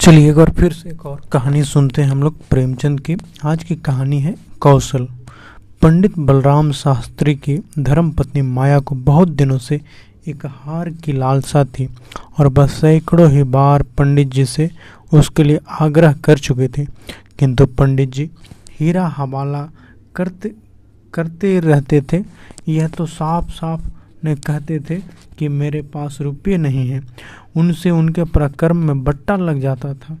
चलिए एक बार फिर से एक और कहानी सुनते हैं हम लोग प्रेमचंद की। आज की कहानी है कौशल। पंडित बलराम शास्त्री की धर्मपत्नी माया को बहुत दिनों से एक हार की लालसा थी और बस सैकड़ों ही बार पंडित जी से उसके लिए आग्रह कर चुके थे, किंतु पंडित जी हीरा हवाला करते रहते थे। यह तो साफ साफ ने कहते थे कि मेरे पास रुपये नहीं हैं। उनसे उनके पराक्रम में बट्टा लग जाता था।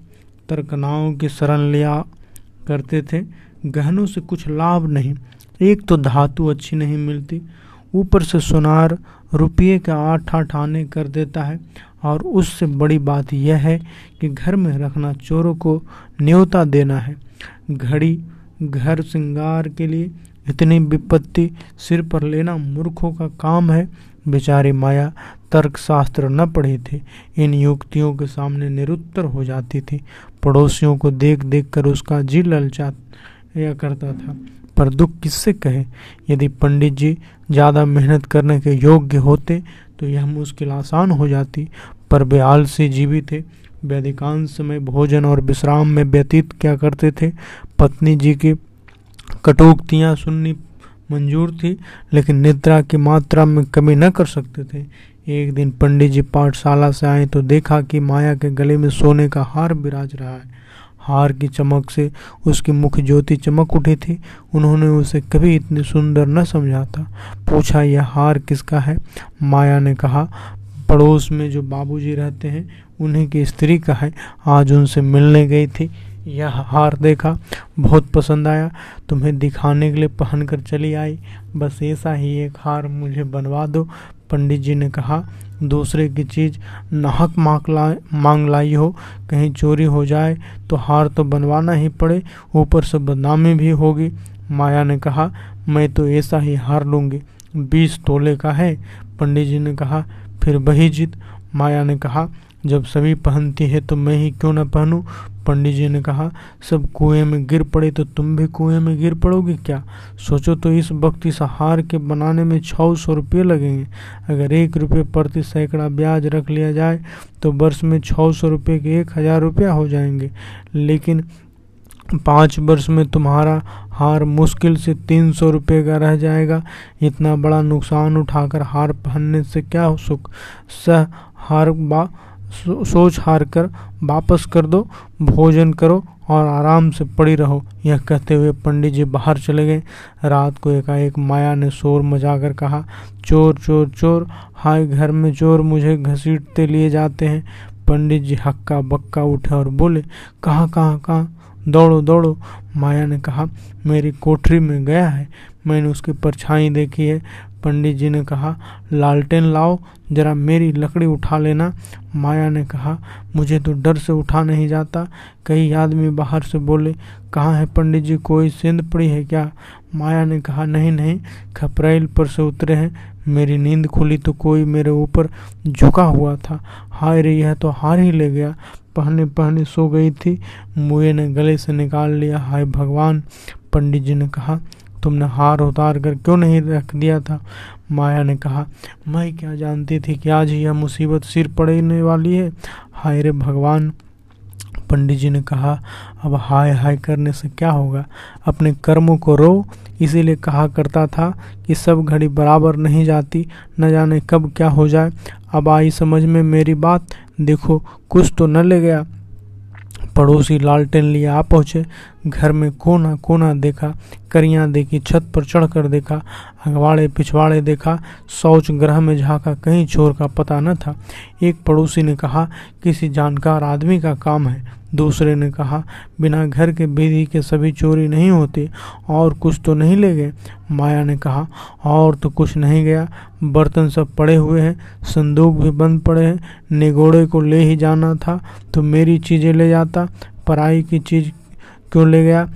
तरकनाओं की शरण लिया करते थे, गहनों से कुछ लाभ नहीं। एक तो धातु अच्छी नहीं मिलती, ऊपर से सुनार रुपये का आठ आने कर देता है, और उससे बड़ी बात यह है कि घर में रखना चोरों को न्योता देना है। घड़ी घर श्रृंगार के लिए इतनी विपत्ति सिर पर लेना मूर्खों का काम है। बेचारी माया तर्कशास्त्र न पढ़ी थी, इन युक्तियों के सामने निरुत्तर हो जाती थी। पड़ोसियों को देख देख कर उसका जी ललचाया करता था, पर दुख किससे कहे। यदि पंडित जी ज़्यादा मेहनत करने के योग्य होते तो यह मुश्किल आसान हो जाती, पर वे आलसी जीवी थे। वे अधिकांश समय भोजन और विश्राम में व्यतीत क्या करते थे। पत्नी जी की कटौतियाँ सुननी मंजूर थी, लेकिन निद्रा की मात्रा में कमी न कर सकते थे। एक दिन पंडित जी पाठशाला से आए तो देखा कि माया के गले में सोने का हार विराज रहा है। हार की चमक से उसकी मुख ज्योति चमक उठी थी। उन्होंने उसे कभी इतनी सुंदर न समझा था। पूछा, यह हार किसका है? माया ने कहा, पड़ोस में जो बाबूजी रहते हैं उन्हीं की स्त्री का है। आज उनसे मिलने गई थी, यह हार देखा, बहुत पसंद आया, तुम्हें दिखाने के लिए पहन कर चली आई। बस ऐसा ही एक हार मुझे बनवा दो। पंडित जी ने कहा, दूसरे की चीज़ नाहक मांग लाई हो, कहीं चोरी हो जाए तो हार तो बनवाना ही पड़े, ऊपर से बदनामी भी होगी। माया ने कहा, मैं तो ऐसा ही हार लूँगी, 20 तोले का है। पंडित जी ने कहा, फिर वही जिद। माया ने कहा, जब सभी पहनती है तो मैं ही क्यों ना पहनूं? पंडित जी ने कहा, सब कुएं में गिर पड़े तो तुम भी कुएं में गिर पड़ोगे क्या? सोचो तो, इस वक्त इस हार के बनाने में 600 रुपये लगेंगे। अगर 1 रुपये प्रति सैकड़ा ब्याज रख लिया जाए तो वर्ष में 600 रुपये के 1000 रुपया हो जाएंगे, लेकिन 5 वर्ष में तुम्हारा हार मुश्किल से 300 रुपये का रह जाएगा। इतना बड़ा नुकसान उठाकर हार पहनने से क्या हो सुख। सोच हार कर वापस कर दो, भोजन करो और आराम से पड़ी रहो। यह कहते हुए पंडित जी बाहर चले गए। रात को एकाएक माया ने शोर मचाकर कहा, चोर चोर चोर, हाय घर में चोर, मुझे घसीटते लिए जाते हैं। पंडित जी हक्का बक्का उठे और बोले, कहाँ कहाँ कहाँ, दौड़ो दौड़ो। माया ने कहा, मेरी कोठरी में गया है, मैंने उसकी परछाई देखी है। पंडित जी ने कहा, लालटेन लाओ, जरा मेरी लकड़ी उठा लेना। माया ने कहा, मुझे तो डर से उठा नहीं जाता, कई आदमी बाहर से बोले, कहाँ है पंडित जी, कोई सेंध पड़ी है क्या? माया ने कहा, नहीं, खपरेल पर से उतरे हैं, मेरी नींद खुली तो कोई मेरे ऊपर झुका हुआ था। हाय रे, यह तो हार ही ले गया, पहने सो गई थी, मुए ने गले से निकाल लिया, हाय भगवान। पंडित जी ने कहा, तुमने हार उतार कर क्यों नहीं रख दिया था? माया ने कहा, मैं क्या जानती थी कि आज यह मुसीबत सिर पड़ने वाली है, हाय रे भगवान। पंडित जी ने कहा, अब हाय हाय करने से क्या होगा, अपने कर्मों को रो। इसीलिए कहा करता था कि सब घड़ी बराबर नहीं जाती, न जाने कब क्या हो जाए। अब आई समझ में मेरी बात, देखो कुछ तो न ले गया। पड़ोसी लालटेन लिए आ पहुँचे, घर में कोना कोना देखा, करियाँ देखी, छत पर चढ़कर देखा, अगवाड़े पिछवाड़े देखा, शौच ग्रह में झाँका, कहीं चोर का पता न था। एक पड़ोसी ने कहा, किसी जानकार आदमी का काम है। दूसरे ने कहा, बिना घर के बेदी के सभी चोरी नहीं होती, और कुछ तो नहीं ले गए? माया ने कहा, और तो कुछ नहीं गया, बर्तन सब पड़े हुए हैं, संदूक भी बंद पड़े हैं, निगोड़े को ले ही जाना था तो मेरी चीज़ें ले जाता, पराई की चीज़ क्यों ले गया?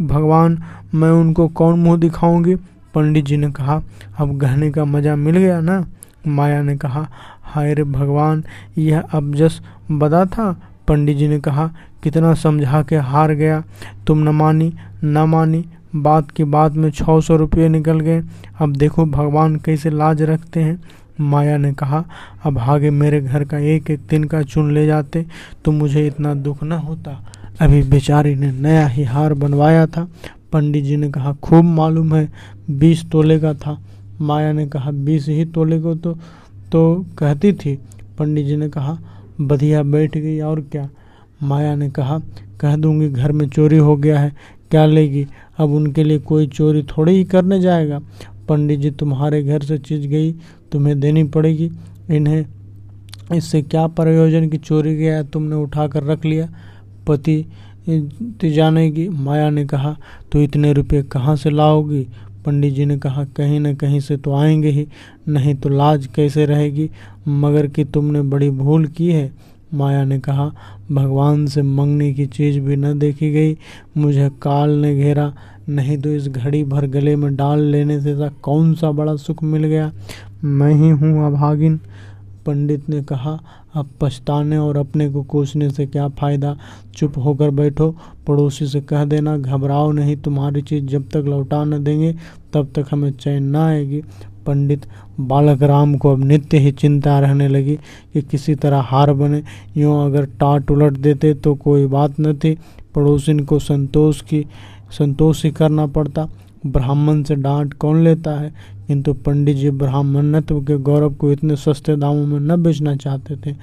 भगवान मैं उनको कौन मुँह दिखाऊंगी? पंडित जी ने कहा, अब गहने का मज़ा मिल गया ना? माया ने कहा, हाय रे भगवान, यह अब जस बदा था। पंडित जी ने कहा, कितना समझा के हार गया, तुम न मानी, बात की बात में 600 रुपये निकल गए। अब देखो भगवान कैसे लाज रखते हैं। माया ने कहा, अब आगे मेरे घर का एक एक दिन का चुन ले जाते तो मुझे इतना दुख न होता। अभी बेचारी ने नया ही हार बनवाया था। पंडित जी ने कहा, खूब मालूम है 20 तोले का था। माया ने कहा, 20 ही तोले को तो कहती थी। पंडित जी ने कहा, बढ़िया बैठ गई और क्या। माया ने कहा, कह दूंगी घर में चोरी हो गया है, क्या लेगी। अब उनके लिए कोई चोरी थोड़ी ही करने जाएगा। पंडित जी, तुम्हारे घर से चीज गई तुम्हें देनी पड़ेगी, इन्हें इससे क्या प्रयोजन कि चोरी गया है, तुमने उठा कर रख लिया, पति जानेगी। माया ने कहा, तो इतने रुपये कहाँ से लाओगी। पंडित जी ने कहा, कहीं न कहीं से तो आएंगे ही, नहीं तो लाज कैसे रहेगी, मगर कि तुमने बड़ी भूल की है। माया ने कहा, भगवान से मंगने की चीज़ भी न देखी गई, मुझे काल ने घेरा, नहीं तो इस घड़ी भर गले में डाल लेने से ऐसा कौन सा बड़ा सुख मिल गया, मैं ही हूँ अभागिन। पंडित ने कहा, अब पछताने और अपने को कोसने से क्या फ़ायदा, चुप होकर बैठो, पड़ोसी से कह देना घबराओ नहीं, तुम्हारी चीज़ जब तक लौटा न देंगे तब तक हमें चैन न आएगी। पंडित बालक राम को अब नित्य ही चिंता रहने लगी कि किसी तरह हार बने, यूँ अगर टाट उलट देते तो कोई बात न थी, पड़ोसिन को संतोष ही करना पड़ता, ब्राह्मण से डांट कौन लेता है। किंतु पंडित जी ब्राह्मणत्व के गौरव को इतने सस्ते दामों में न बेचना चाहते थे।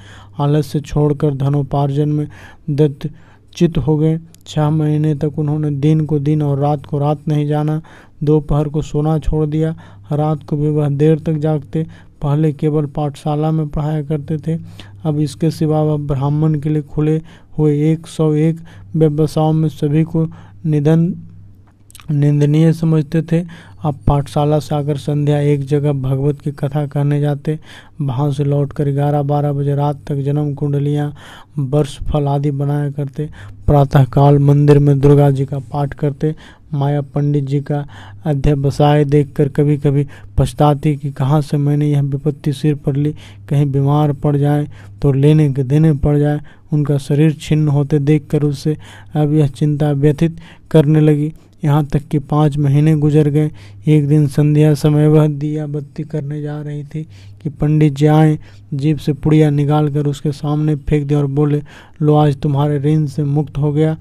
आलस्य छोड़कर धनोपार्जन में दत्तचित हो गए। 6 महीने तक उन्होंने दिन को दिन और रात को रात नहीं जाना, दोपहर को सोना छोड़ दिया, रात को भी वह देर तक जागते। पहले केवल पाठशाला में पढ़ाया करते थे, अब इसके सिवा वह ब्राह्मण के लिए खुले हुए 101 व्यवसायों में सभी को निंदनीय समझते थे। अब पाठशाला से आकर संध्या एक जगह भागवत की कथा कहने जाते, वहाँ से लौटकर 11-12 बजे रात तक जन्म कुंडलियाँ, वर्ष फल आदि बनाया करते। प्रातःकाल मंदिर में दुर्गा जी का पाठ करते। माया पंडित जी का अध्यवसाय देखकर कभी कभी पछताती कि कहाँ से मैंने यह विपत्ति सिर पर ली, कहीं बीमार पड़ जाए तो लेने के देने पड़ जाए। उनका शरीर छिन्न होते देखकर उससे अब यह चिंता व्यथित करने लगी। यहाँ तक कि 5 महीने गुजर गए। एक दिन संध्या समय वह दिया बत्ती करने जा रही थी कि पंडित जी आए, जीभ से पुड़िया निकाल कर उसके सामने फेंक दिया और बोले, लो आज तुम्हारे ऋण से मुक्त हो गया।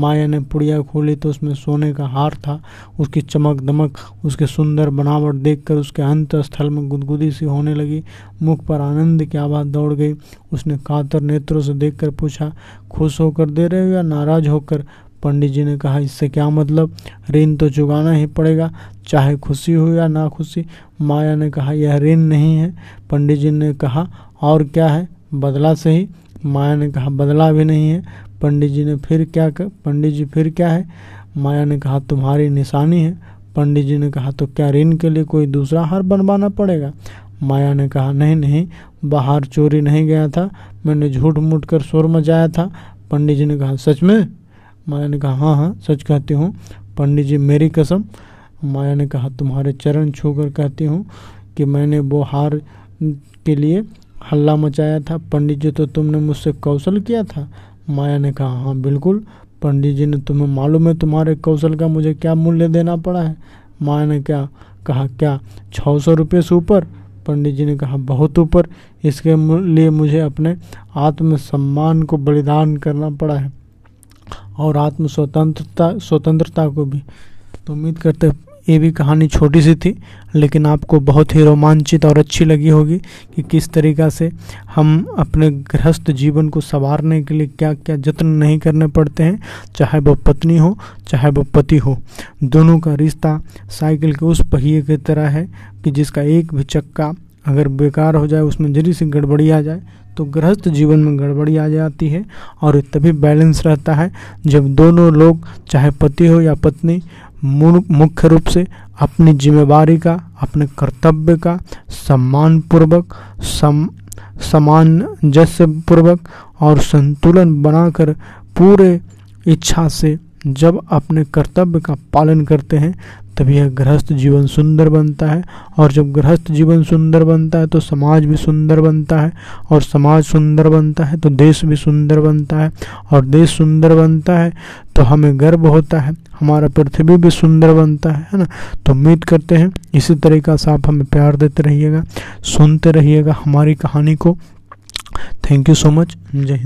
माया ने पुड़िया खोली तो उसमें सोने का हार था। उसकी चमक दमक, उसके सुंदर बनावट देखकर उसके अंतस्थल में गुदगुदी सी होने लगी, मुख पर आनंद की आवाज़ दौड़ गई। उसने कातर नेत्रों से देखकर पूछा, खुश होकर दे रहे हो या नाराज होकर। पंडित जी ने कहा, इससे क्या मतलब, ऋण तो चुकाना ही पड़ेगा, चाहे खुशी हो या ना खुशी। माया ने कहा, यह ऋण नहीं है। पंडित जी ने कहा, और क्या है, बदला से ही। माया ने कहा, बदला भी नहीं है। पंडित जी फिर क्या है। माया ने कहा, तुम्हारी निशानी है। पंडित जी ने कहा, तो क्या ऋण के लिए कोई दूसरा हार बनवाना पड़ेगा। माया ने कहा, नहीं, बाहर चोरी नहीं गया था, मैंने झूठ मूठ कर शोर मचाया था। पंडित जी ने कहा, सच में। माया ने कहा, हाँ, सच कहती हूँ। पंडित जी, मेरी कसम। माया ने कहा, तुम्हारे चरण छूकर कहती हूँ कि मैंने वो हार के लिए हल्ला मचाया था। पंडित जी, तो तुमने मुझसे कौशल किया था। माया ने कहा, हाँ बिल्कुल। पंडित जी ने, तुम्हें मालूम है तुम्हारे कौशल का मुझे क्या मूल्य देना पड़ा है। माया ने कहा, क्या 600 रुपये से ऊपर। पंडित जी ने कहा, बहुत ऊपर, इसके लिए मुझे अपने आत्मसम्मान को बलिदान करना पड़ा है और आत्म स्वतंत्रता को भी। तो उम्मीद करते हैं ये भी कहानी छोटी सी थी लेकिन आपको बहुत ही रोमांचित और अच्छी लगी होगी कि किस तरीक़ा से हम अपने गृहस्थ जीवन को संवारने के लिए क्या क्या यत्न नहीं करने पड़ते हैं, चाहे वो पत्नी हो चाहे वो पति हो। दोनों का रिश्ता साइकिल के उस पहिए की तरह है कि जिसका एक भी चक्का अगर बेकार हो जाए, उसमें जरी सी गड़बड़ी आ जाए तो गृहस्थ जीवन में गड़बड़ी आ जाती है, और तभी बैलेंस रहता है जब दोनों लोग, चाहे पति हो या पत्नी, मुख्य रूप से अपनी जिम्मेदारी का, अपने कर्तव्य का सम्मानपूर्वक, सामंजस्यपूर्वक और संतुलन बनाकर पूरे इच्छा से जब अपने कर्तव्य का पालन करते हैं तभी यह गृहस्थ जीवन सुंदर बनता है, और जब गृहस्थ जीवन सुंदर बनता है तो समाज भी सुंदर बनता है, और समाज सुंदर बनता है तो देश भी सुंदर बनता है, और देश सुंदर बनता है तो हमें गर्व होता है, हमारा पृथ्वी भी सुंदर बनता है ना। तो उम्मीद करते हैं इसी तरीका से आप हमें प्यार देते रहिएगा, सुनते रहिएगा हमारी कहानी को। Thank you so much. जय हिंद।